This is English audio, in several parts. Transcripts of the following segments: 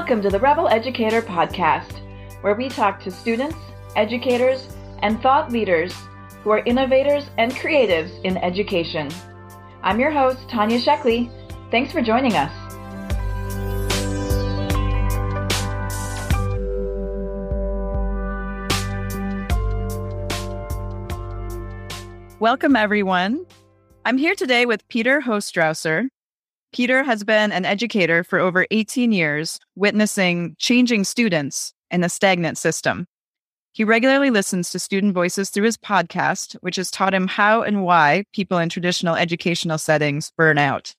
Welcome to the Rebel Educator podcast, where we talk to students, educators, and thought leaders who are innovators and creatives in education. I'm your host, Tanya Sheckley. Thanks for joining us. Welcome, everyone. I'm here today with Peter Hostrawser. Peter has been an educator for over 18 years, witnessing changing students in a stagnant system. He regularly listens to student voices through his podcast, which has taught him how and why people in traditional educational settings burn out.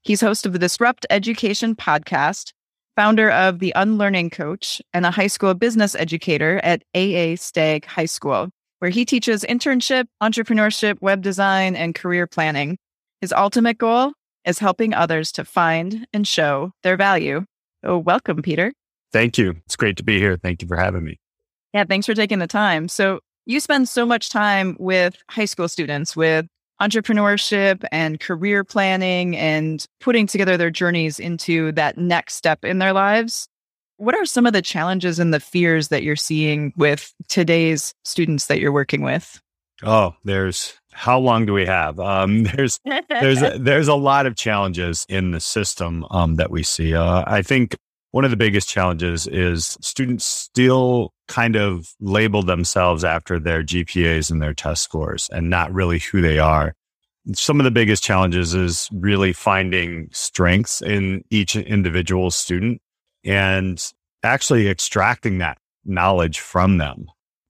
He's host of the Disrupt Education podcast, founder of the Unlearning Coach, and a high school business educator at AA Stagg High School, where he teaches internship, entrepreneurship, web design, and career planning. His ultimate goal is helping others to find and show their value. So welcome, Peter. Thank you. It's great to be here. Thank you for having me. Yeah, thanks for taking the time. So you spend so much time with high school students with entrepreneurship and career planning and putting together their journeys into that next step in their lives. What are some of the challenges and the fears that you're seeing with today's students that you're working with? Oh, there's how long do we have? There's a lot of challenges in the system that we see. I think one of the biggest challenges is students still kind of label themselves after their GPAs and their test scores and not really who they are. Some of the biggest challenges is really finding strengths in each individual student and actually extracting that knowledge from them.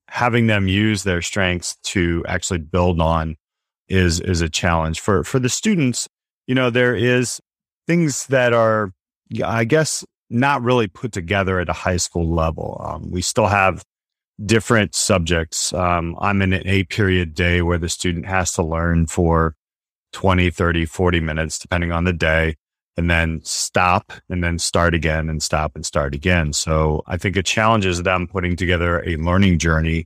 Having them use their strengths to actually build on is a challenge for the students. You know, there is things that are, I guess, not really put together at a high school level. We still have different subjects. I'm in an 8-period day where the student has to learn for 20, 30, 40 minutes, depending on the day, and then stop and then start again and stop and start again. So I think it challenges them putting together a learning journey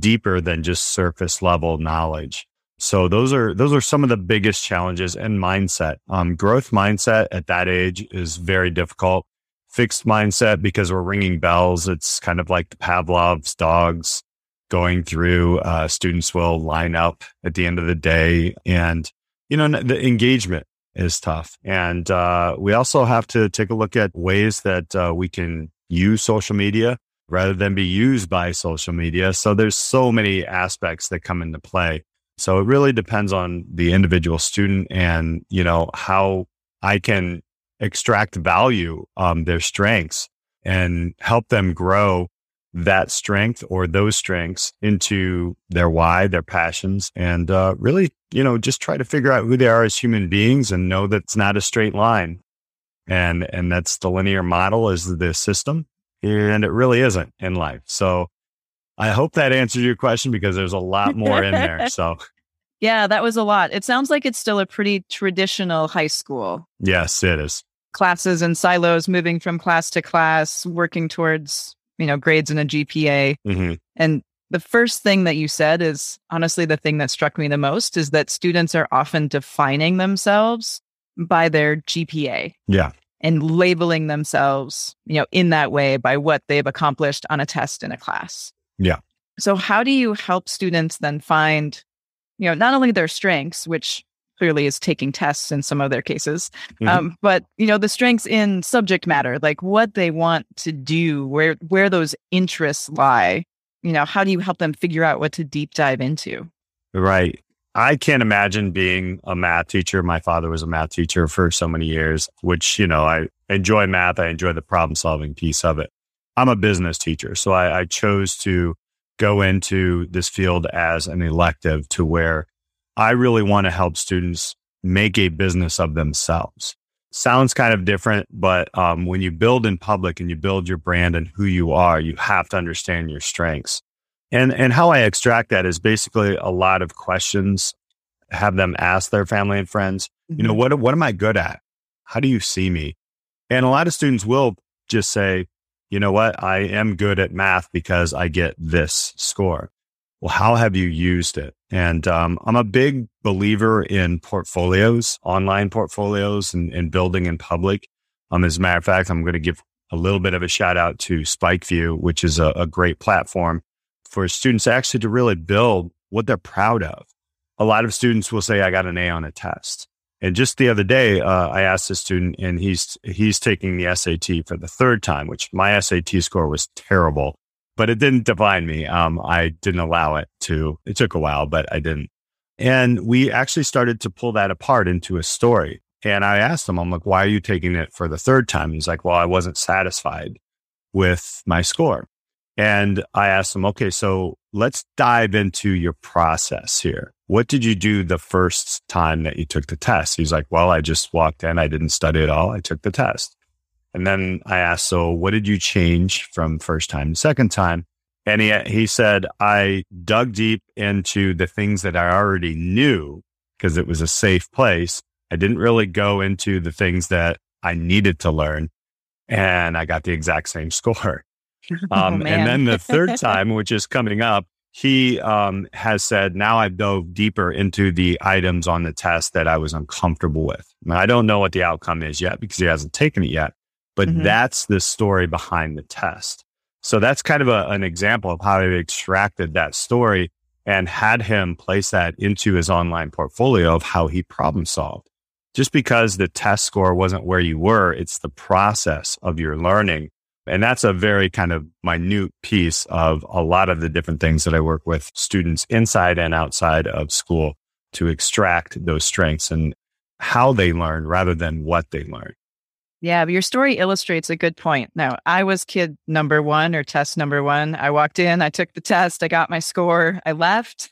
deeper than just surface level knowledge. So those are some of the biggest challenges, and mindset. Growth mindset at that age is very difficult. Fixed mindset, because we're ringing bells. It's kind of like the Pavlov's dogs going through. Students will line up at the end of the day, and you know, the engagement is tough. And we also have to take a look at ways that we can use social media rather than be used by social media. So there's so many aspects that come into play. So it really depends on the individual student and, you know, how I can extract value, their strengths, and help them grow that strength or those strengths into their why, their passions, and really, you know, just try to figure out who they are as human beings and know that it's not a straight line. And that's the linear model is the system, and it really isn't in life. So I hope that answered your question, because there's a lot more in there. So yeah, that was a lot. It sounds like it's still a pretty traditional high school. Yes, it is. Classes and silos, moving from class to class, working towards, you know, grades and a GPA. Mm-hmm. And the first thing that you said is honestly the thing that struck me the most, is that students are often defining themselves by their GPA. Yeah. And labeling themselves, you know, in that way by what they've accomplished on a test in a class. Yeah. So how do you help students then find, you know, not only their strengths, which clearly is taking tests in some of their cases, mm-hmm. But, you know, the strengths in subject matter, like what they want to do, where those interests lie, you know, how do you help them figure out what to deep dive into? Right. I can't imagine being a math teacher. My father was a math teacher for so many years, which, you know, I enjoy math. I enjoy the problem solving piece of it. I'm a business teacher. So I chose to go into this field as an elective, to where I really want to help students make a business of themselves. Sounds kind of different, but when you build in public and you build your brand and who you are, you have to understand your strengths. And how I extract that is basically a lot of questions, have them ask their family and friends, you know, what am I good at? How do you see me? And a lot of students will just say, you know what, I am good at math because I get this score. Well, how have you used it? And I'm a big believer in portfolios, online portfolios, and building in public. As a matter of fact, I'm going to give a little bit of a shout out to SpikeView, which is a great platform for students actually to really build what they're proud of. A lot of students will say, I got an A on a test. And just the other day, I asked a student, and he's taking the SAT for the third time, which my SAT score was terrible, but it didn't define me. I didn't allow it to. It took a while, but I didn't. And we actually started to pull that apart into a story. And I asked him, I'm like, why are you taking it for the third time? And he's like, well, I wasn't satisfied with my score. And I asked him, okay, so let's dive into your process here. What did you do the first time that you took the test? He's like, well, I just walked in. I didn't study at all. I took the test. And then I asked, so what did you change from first time to second time? And he said, I dug deep into the things that I already knew because it was a safe place. I didn't really go into the things that I needed to learn, and I got the exact same score. And then the third time, which is coming up, he has said, now I've dove deeper into the items on the test that I was uncomfortable with. Now, I don't know what the outcome is yet because he hasn't taken it yet, but that's the story behind the test. So that's kind of an example of how I extracted that story and had him place that into his online portfolio of how he problem solved. Just because the test score wasn't where you were, it's the process of your learning. And that's a very kind of minute piece of a lot of the different things that I work with students inside and outside of school to extract those strengths and how they learn rather than what they learn. Yeah, but your story illustrates a good point. Now, I was kid number one or test number one. I walked in, I took the test, I got my score, I left.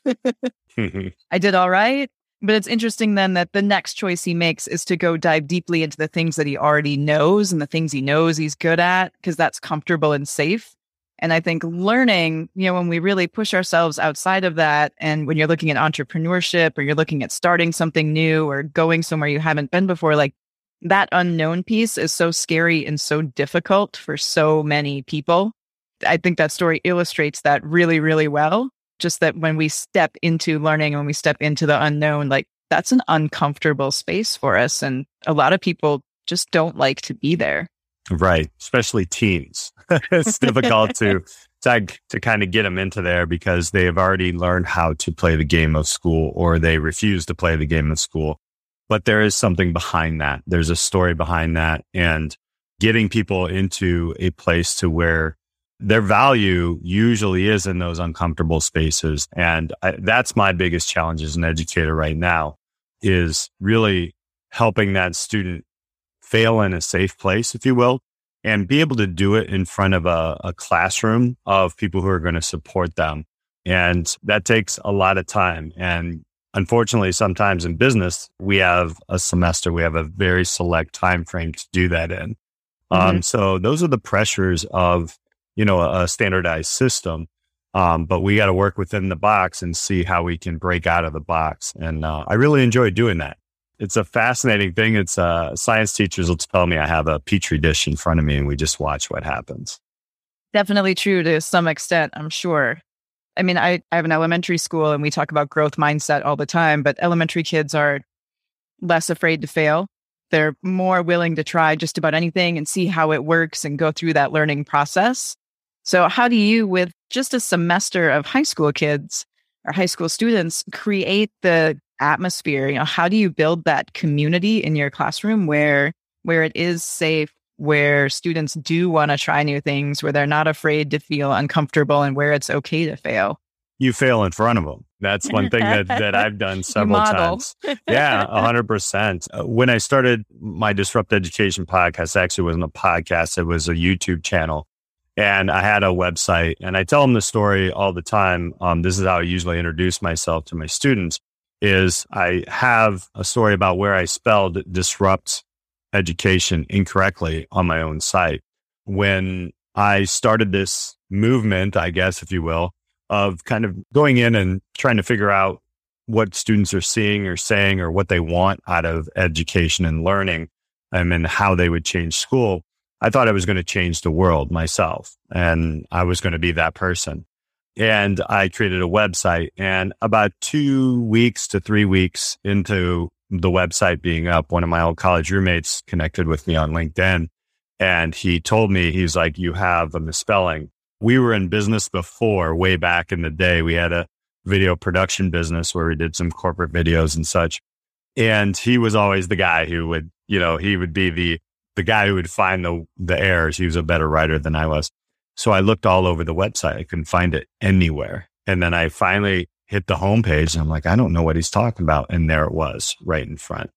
I did all right. But it's interesting then that the next choice he makes is to go dive deeply into the things that he already knows and the things he knows he's good at because that's comfortable and safe. And I think learning, you know, when we really push ourselves outside of that, and when you're looking at entrepreneurship or you're looking at starting something new or going somewhere you haven't been before, like that unknown piece is so scary and so difficult for so many people. I think that story illustrates that really, really well. Just that when we step into learning, when we step into the unknown, like that's an uncomfortable space for us. And a lot of people just don't like to be there. Right. Especially teens. It's difficult to kind of get them into there because they have already learned how to play the game of school, or they refuse to play the game of school. But there is something behind that. There's a story behind that, and getting people into a place to where their value usually is in those uncomfortable spaces. And that's my biggest challenge as an educator right now, is really helping that student fail in a safe place, if you will, and be able to do it in front of a classroom of people who are going to support them. And that takes a lot of time. And unfortunately, sometimes in business, we have a semester, we have a very select time frame to do that in. So those are the pressures of, you know, a standardized system. But we got to work within the box and see how we can break out of the box. And I really enjoy doing that. It's a fascinating thing. It's science teachers will tell me I have a petri dish in front of me and we just watch what happens. Definitely true to some extent, I'm sure. I mean, I have an elementary school and we talk about growth mindset all the time, but elementary kids are less afraid to fail. They're more willing to try just about anything and see how it works and go through that learning process. So how do you, with just a semester of high school kids or high school students, create the atmosphere? You know, how do you build that community in your classroom where it is safe, where students do want to try new things, where they're not afraid to feel uncomfortable, and where it's okay to fail? You fail in front of them. That's one thing that I've done several times. Yeah, 100%. When I started my Disrupt Education podcast, actually wasn't a podcast, it was a YouTube channel. And I had a website, and I tell them the story all the time. This is how I usually introduce myself to my students, is I have a story about where I spelled disrupt education incorrectly on my own site. When I started this movement, I guess, if you will, of kind of going in and trying to figure out what students are seeing or saying or what they want out of education and learning, and how they would change school, I thought I was going to change the world myself, and I was going to be that person. And I created a website, and about 2 weeks to 3 weeks into the website being up, one of my old college roommates connected with me on LinkedIn And he told me, he's like, you have a misspelling. We were in business before, way back in the day. We had a video production business where we did some corporate videos and such. And he was always the guy who would, you know, he would be the guy who would find the errors. He was a better writer than I was. So I looked all over the website. I couldn't find it anywhere. And then I finally hit the homepage and I'm like, I don't know what he's talking about. And there it was right in front.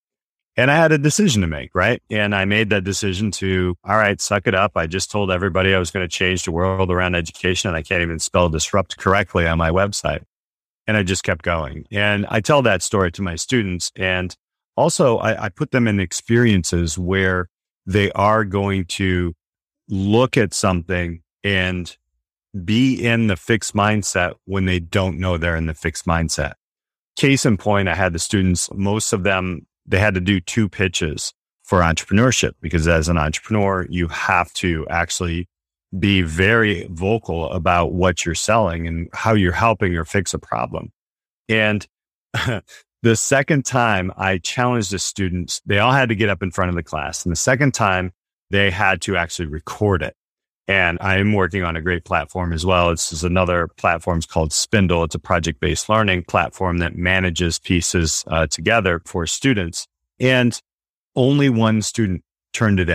And I had a decision to make, right? And I made that decision to, all right, suck it up. I just told everybody I was going to change the world around education, and I can't even spell disrupt correctly on my website. And I just kept going. And I tell that story to my students. And also I put them in experiences where they are going to look at something and be in the fixed mindset when they don't know they're in the fixed mindset. Case in point, I had the students, most of them, they had to do 2 pitches for entrepreneurship, because as an entrepreneur, you have to actually be very vocal about what you're selling and how you're helping or fix a problem. And the second time I challenged the students, they all had to get up in front of the class. And the second time they had to actually record it. And I am working on a great platform as well. This is another platform called Spindle. It's a project-based learning platform that manages pieces together for students. And only one student turned it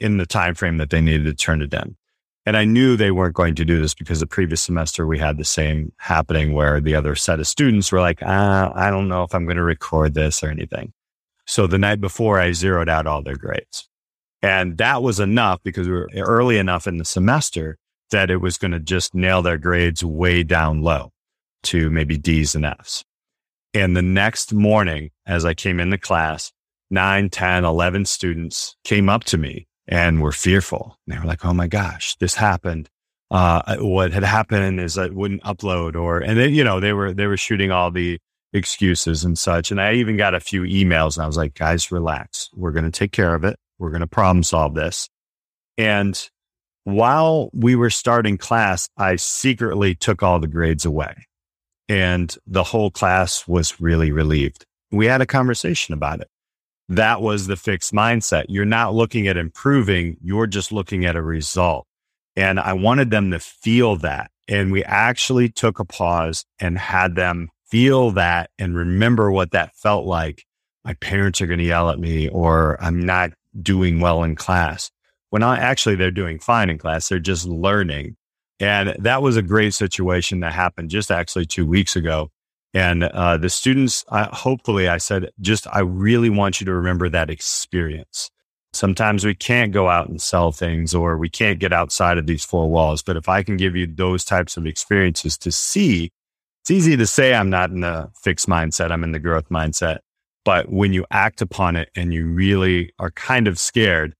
in the time frame that they needed to turn it in. And I knew they weren't going to do this because the previous semester we had the same happening where the other set of students were like, I don't know if I'm going to record this or anything. So the night before, I zeroed out all their grades. And that was enough because we were early enough in the semester that it was going to just nail their grades way down low to maybe D's and F's. And the next morning, as I came into class, 9, 10, 11 students came up to me and were fearful. And they were like, oh my gosh, this happened. What had happened is I wouldn't upload and then, you know, they were shooting all the excuses and such. And I even got a few emails and I was like, guys, relax. We're going to take care of it. We're going to problem solve this. And while we were starting class, I secretly took all the grades away. And the whole class was really relieved. We had a conversation about it. That was the fixed mindset. You're not looking at improving. You're just looking at a result. And I wanted them to feel that. And we actually took a pause and had them feel that and remember what that felt like. My parents are going to yell at me, or I'm not doing well in class. When actually they're doing fine in class, they're just learning. And that was a great situation that happened just actually 2 weeks ago. And the students, hopefully I said, I really want you to remember that experience. Sometimes we can't go out and sell things, or we can't get outside of these 4 walls. But if I can give you those types of experiences to see, it's easy to say I'm not in the fixed mindset, I'm in the growth mindset. But when you act upon it and you really are kind of scared,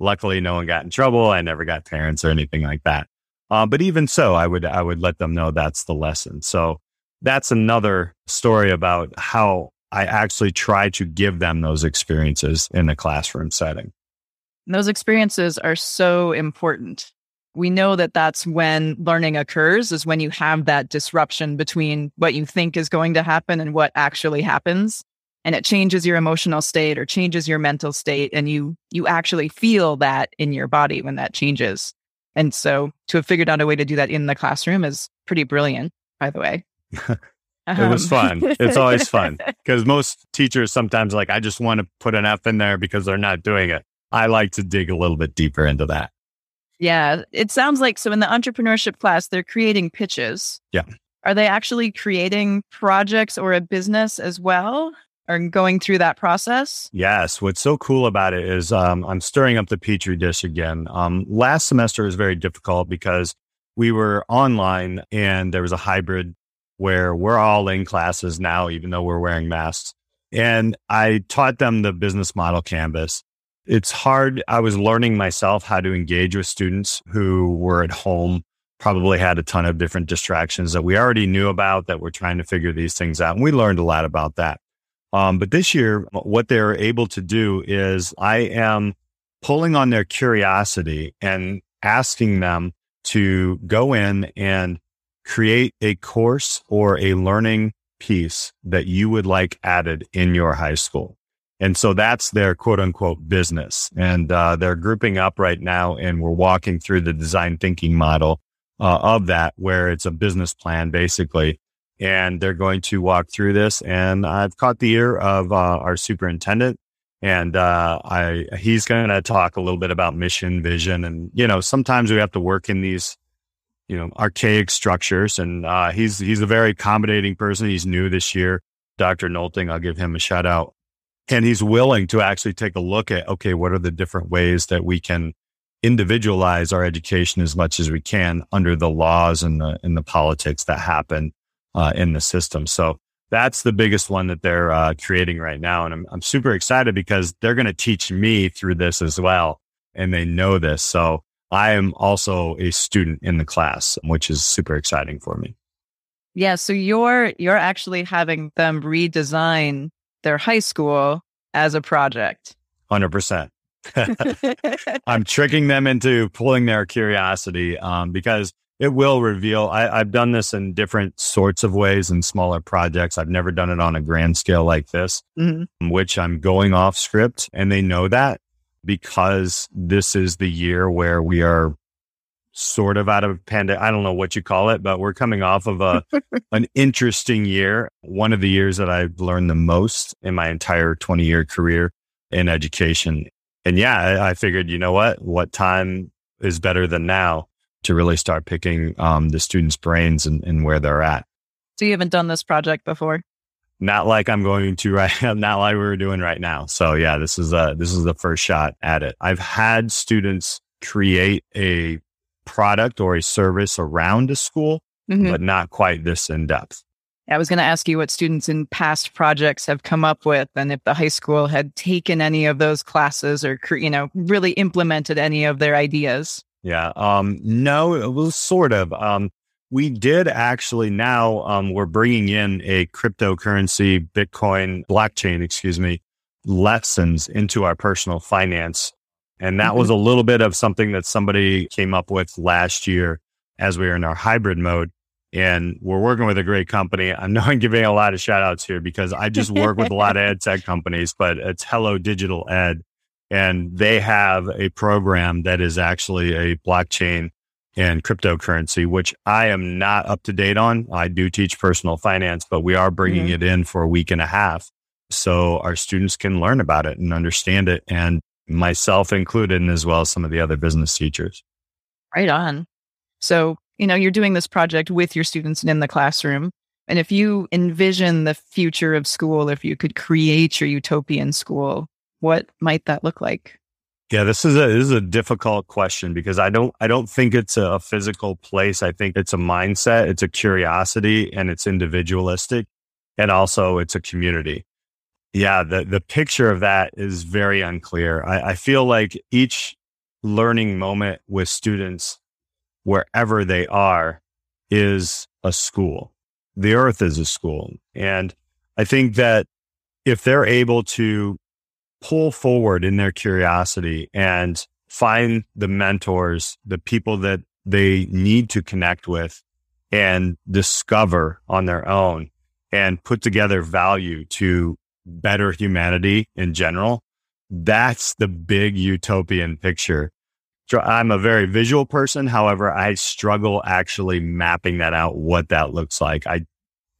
luckily no one got in trouble. I never got parents or anything like that. But even so, I would let them know that's the lesson. So that's another story about how I actually try to give them those experiences in the classroom setting. And those experiences are so important. We know that that's when learning occurs, is when you have that disruption between what you think is going to happen and what actually happens. And it changes your emotional state or changes your mental state. And you actually feel that in your body when that changes. And so to have figured out a way to do that in the classroom is pretty brilliant, by the way. It was fun. It's always fun because most teachers sometimes like, I just want to put an F in there because they're not doing it. I like to dig a little bit deeper into that. Yeah. It sounds like, so in the entrepreneurship class, they're creating pitches. Yeah. Are they actually creating projects or a business as well? Are going through that process? Yes. What's so cool about it is I'm stirring up the Petri dish again. Last semester was very difficult because we were online and there was a hybrid where we're all in classes now, even though we're wearing masks. And I taught them the business model canvas. It's hard. I was learning myself how to engage with students who were at home, probably had a ton of different distractions that we already knew about, that we're trying to figure these things out. And we learned a lot about that. But this year, what they're able to do is I am pulling on their curiosity and asking them to go in and create a course or a learning piece that you would like added in your high school. And so that's their quote unquote business. And they're grouping up right now, and we're walking through the design thinking model of that, where it's a business plan basically. And they're going to walk through this. And I've caught the ear of our superintendent, and he's going to talk a little bit about mission, vision. And, you know, sometimes we have to work in these, you know, archaic structures. And he's a very accommodating person. He's new this year. Dr. Nolting, I'll give him a shout out. And he's willing to actually take a look at, okay, what are the different ways that we can individualize our education as much as we can under the laws and the politics that happen in the system. So that's the biggest one that they're creating right now. And I'm super excited because they're going to teach me through this as well. And they know this. So I am also a student in the class, which is super exciting for me. Yeah. So you're actually having them redesign their high school as a project. 100%. I'm tricking them into pulling their curiosity because it will reveal. I've done this in different sorts of ways in smaller projects. I've never done it on a grand scale like this, which I'm going off script. And they know that because this is the year where we are sort of out of pandemic. I don't know what you call it, but we're coming off of an interesting year. One of the years that I've learned the most in my entire 20-year career in education. And yeah, I figured, you know what time is better than now to really start picking the students' brains and where they're at. So you haven't done this project before? Not like I'm going to, right? Not like we're doing right now. So yeah, this is the first shot at it. I've had students create a product or a service around a school, but not quite this in depth. I was going to ask you what students in past projects have come up with, and if the high school had taken any of those classes or, you know, really implemented any of their ideas. Yeah. No, it was sort of. We did actually now, we're bringing in a cryptocurrency, Bitcoin, blockchain, lessons into our personal finance. And that was a little bit of something that somebody came up with last year as we were in our hybrid mode. And we're working with a great company. I know I'm giving a lot of shout outs here because I just work with a lot of ed tech companies, but it's Hello Digital Ed. And they have a program that is actually a blockchain and cryptocurrency, which I am not up to date on. I do teach personal finance, but we are bringing it in for a week and a half. So our students can learn about it and understand it. And myself included, and as well as some of the other business teachers. Right on. So, you know, you're doing this project with your students and in the classroom. And if you envision the future of school, if you could create your utopian school, what might that look like? Yeah, this is a difficult question because I don't think it's a physical place. I think it's a mindset, it's a curiosity, and it's individualistic, and also it's a community. Yeah, the picture of that is very unclear. I feel like each learning moment with students, wherever they are, is a school. The earth is a school. And I think that if they're able to pull forward in their curiosity and find the mentors, the people that they need to connect with and discover on their own and put together value to better humanity in general, that's the big utopian picture. I'm a very visual person. However, I struggle actually mapping that out, what that looks like. I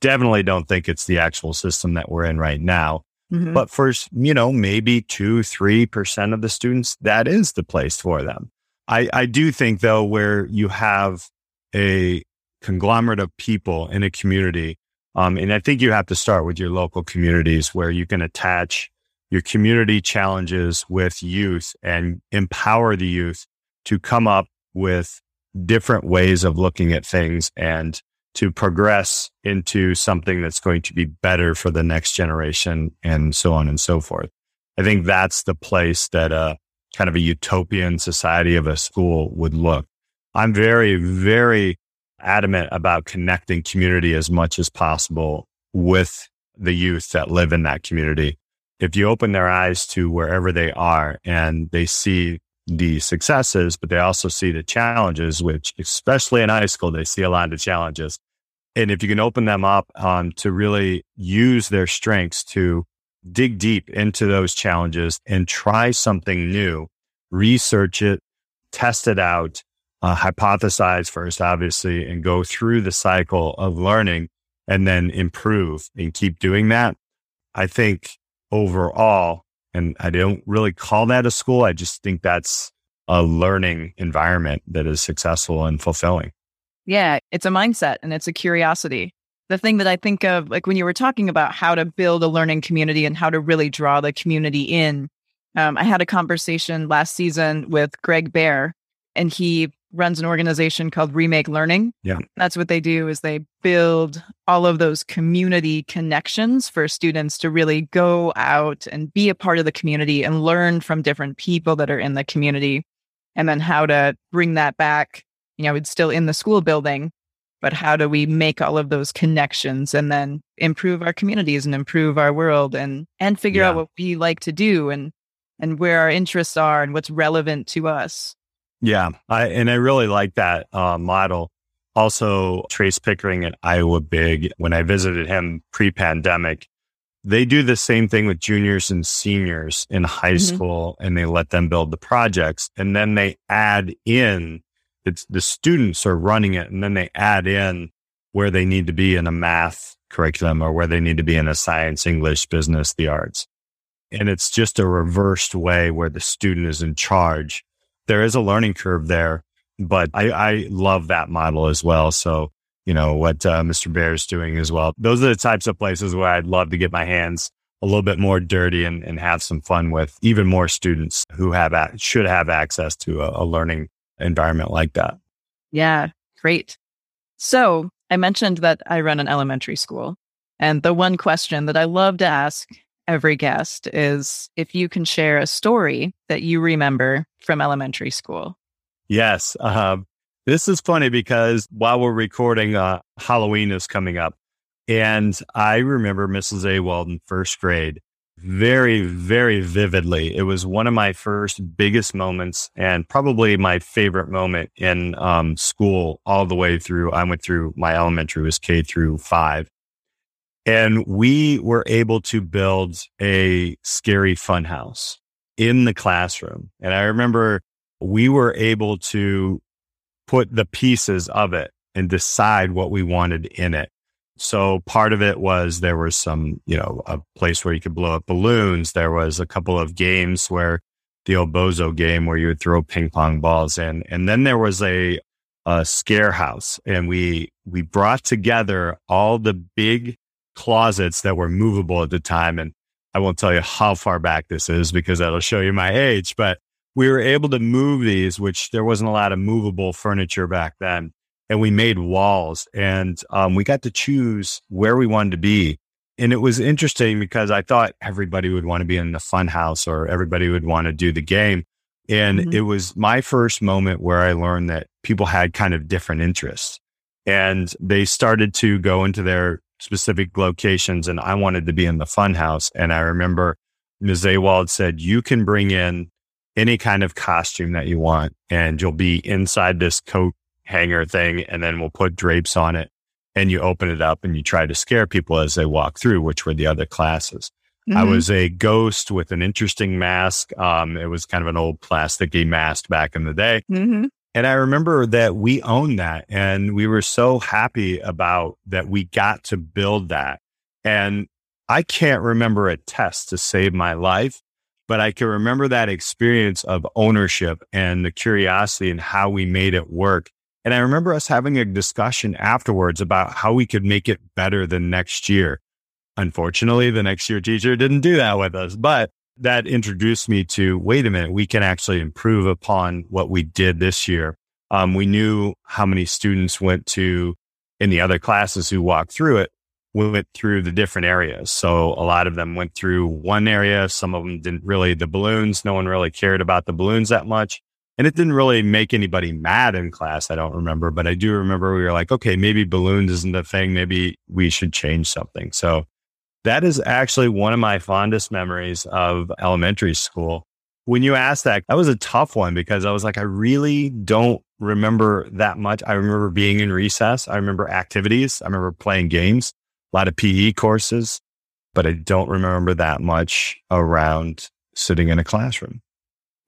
definitely don't think it's the actual system that we're in right now. But for, you know, maybe 2-3% of the students, that is the place for them. I do think, though, where you have a conglomerate of people in a community, and I think you have to start with your local communities where you can attach your community challenges with youth and empower the youth to come up with different ways of looking at things and to progress into something that's going to be better for the next generation and so on and so forth. I think that's the place that kind of a utopian society of a school would look. I'm very, very adamant about connecting community as much as possible with the youth that live in that community. If you open their eyes to wherever they are and they see the successes, but they also see the challenges, which especially in high school, they see a lot of challenges. And if you can open them up to really use their strengths to dig deep into those challenges and try something new, research it, test it out, hypothesize first, obviously, and go through the cycle of learning and then improve and keep doing that. I think overall, and I don't really call that a school, I just think that's a learning environment that is successful and fulfilling. Yeah, it's a mindset and it's a curiosity. The thing that I think of, like when you were talking about how to build a learning community and how to really draw the community in, I had a conversation last season with Greg Baer, and he runs an organization called Remake Learning. Yeah, that's what they do, is they build all of those community connections for students to really go out and be a part of the community and learn from different people that are in the community, and then how to bring that back. You know, it's still in the school building, but how do we make all of those connections and then improve our communities and improve our world and figure out what we like to do and where our interests are and what's relevant to us. Yeah. I really like that model. Also, Trace Pickering at Iowa Big, when I visited him pre-pandemic, they do the same thing with juniors and seniors in high school, and they let them build the projects. And then they add in, it's the students are running it, and then they add in where they need to be in a math curriculum or where they need to be in a science, English, business, the arts. And it's just a reversed way where the student is in charge. There is a learning curve there, but I love that model as well. So, you know, what Mr. Baer is doing as well. Those are the types of places where I'd love to get my hands a little bit more dirty and have some fun with even more students who should have access to a learning environment like that. Yeah, great. So I mentioned that I run an elementary school. And the one question that I love to ask every guest is if you can share a story that you remember from elementary school. Yes. This is funny because while we're recording, Halloween is coming up. And I remember Mrs. A. Weldon, first grade, very, very vividly. It was one of my first biggest moments and probably my favorite moment in school all the way through. I went through my elementary, was K-5. And we were able to build a scary fun house in the classroom. And I remember we were able to put the pieces of it and decide what we wanted in it. So part of it was there was some, you know, a place where you could blow up balloons. There was a couple of games where the old bozo game where you would throw ping pong balls in. And then there was a scare house. And we brought together all the big closets that were movable at the time. And I won't tell you how far back this is because that'll show you my age, but we were able to move these, which there wasn't a lot of movable furniture back then. And we made walls, and we got to choose where we wanted to be. And it was interesting because I thought everybody would want to be in the fun house or everybody would want to do the game. And it was my first moment where I learned that people had kind of different interests, and they started to go into their specific locations, and I wanted to be in the fun house. And I remember Ms. Awald said, you can bring in any kind of costume that you want, and you'll be inside this coat hanger thing, and then we'll put drapes on it, and you open it up and you try to scare people as they walk through, which were the other classes. I was a ghost with an interesting mask. It was kind of an old plasticky mask back in the day. And I remember that we owned that, and we were so happy about that we got to build that. And I can't remember a test to save my life, but I can remember that experience of ownership and the curiosity and how we made it work. And I remember us having a discussion afterwards about how we could make it better than next year. Unfortunately, the next year teacher didn't do that with us, but that introduced me to, wait a minute, we can actually improve upon what we did this year. We knew how many students went to, in the other classes who walked through it, we went through the different areas. So a lot of them went through one area. Some of them didn't really, the balloons, no one really cared about the balloons that much. And it didn't really make anybody mad in class, I don't remember. But I do remember we were like, okay, maybe balloons isn't the thing. Maybe we should change something. So that is actually one of my fondest memories of elementary school. When you asked that, that was a tough one because I was like, I really don't remember that much. I remember being in recess. I remember activities. I remember playing games, a lot of PE courses. but I don't remember that much around sitting in a classroom.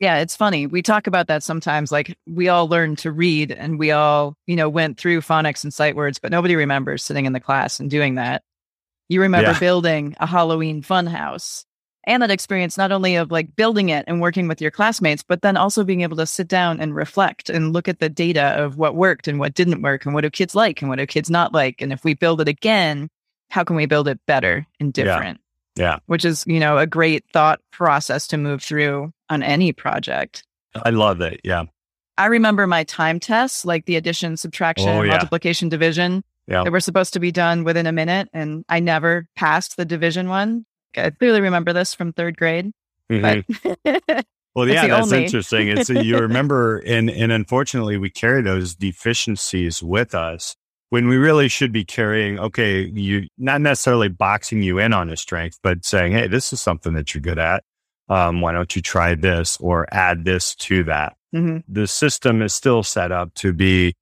Yeah, it's funny. We talk about that sometimes, like we all learned to read and we all, you know, went through phonics and sight words, but nobody remembers sitting in the class and doing that. You remember building a Halloween funhouse and that experience, not only of like building it and working with your classmates, but then also being able to sit down and reflect and look at the data of what worked and what didn't work and what do kids like and what do kids not like. And if we build it again, how can we build it better and different? Yeah. Which is, you know, a great thought process to move through on any project. I love it. Yeah. I remember my time tests, like the addition, subtraction, multiplication, division. Yeah. They were supposed to be done within a minute. And I never passed the division one. I clearly remember this from third grade. Mm-hmm. But well, yeah, that's interesting. It's you remember, and unfortunately, we carry those deficiencies with us when we really should be carrying, okay, you not necessarily boxing you in on a strength, but saying, hey, this is something that you're good at. Why don't you try this or add this to that? Mm-hmm. The system is still set up to be,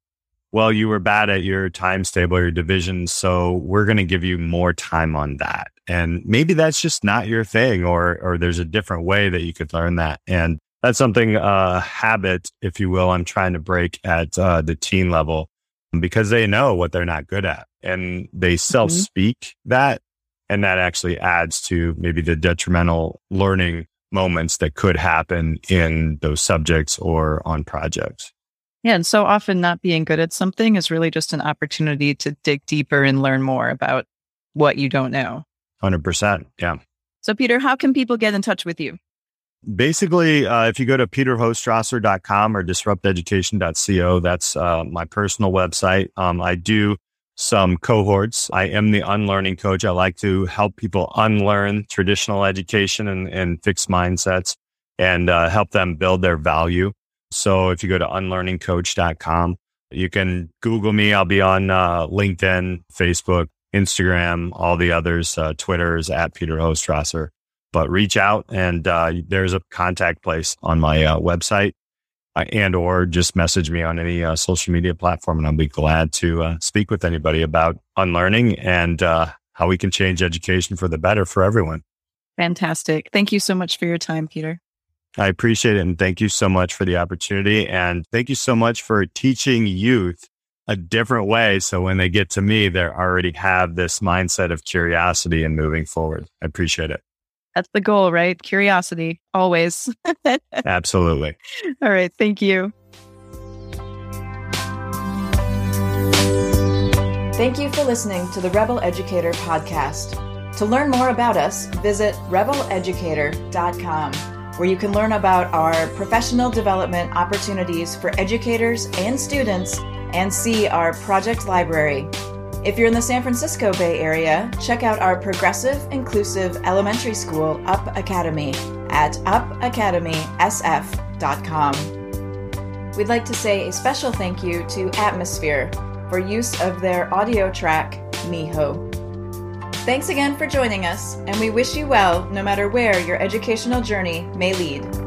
well, you were bad at your times table, your division, so we're going to give you more time on that. And maybe that's just not your thing, or there's a different way that you could learn that. And that's something, habit, if you will, I'm trying to break at the teen level, because they know what they're not good at and they self-speak that. And that actually adds to maybe the detrimental learning moments that could happen in those subjects or on projects. Yeah. And so often not being good at something is really just an opportunity to dig deeper and learn more about what you don't know. 100%. Yeah. So Peter, how can people get in touch with you? Basically, if you go to peterhostrawser.com or disrupteducation.co, that's my personal website. I do some cohorts. I am the unlearning coach. I like to help people unlearn traditional education and fixed mindsets and help them build their value. So if you go to unlearningcoach.com, you can Google me. I'll be on LinkedIn, Facebook, Instagram, all the others. Twitter is at Peter Hostrawser. But reach out, and there's a contact place on my website, and or just message me on any social media platform, and I'll be glad to speak with anybody about unlearning and how we can change education for the better for everyone. Fantastic. Thank you so much for your time, Peter. I appreciate it, and thank you so much for the opportunity, and thank you so much for teaching youth a different way, so when they get to me, they already have this mindset of curiosity and moving forward. I appreciate it. That's the goal, right? Curiosity, always. Absolutely. All right. Thank you. Thank you for listening to the Rebel Educator podcast. To learn more about us, visit rebeleducator.com, where you can learn about our professional development opportunities for educators and students and see our project library. If you're in the San Francisco Bay Area, check out our progressive, inclusive elementary school, Up Academy, at upacademysf.com. We'd like to say a special thank you to Atmosphere for use of their audio track, Miho. Thanks again for joining us, and we wish you well no matter where your educational journey may lead.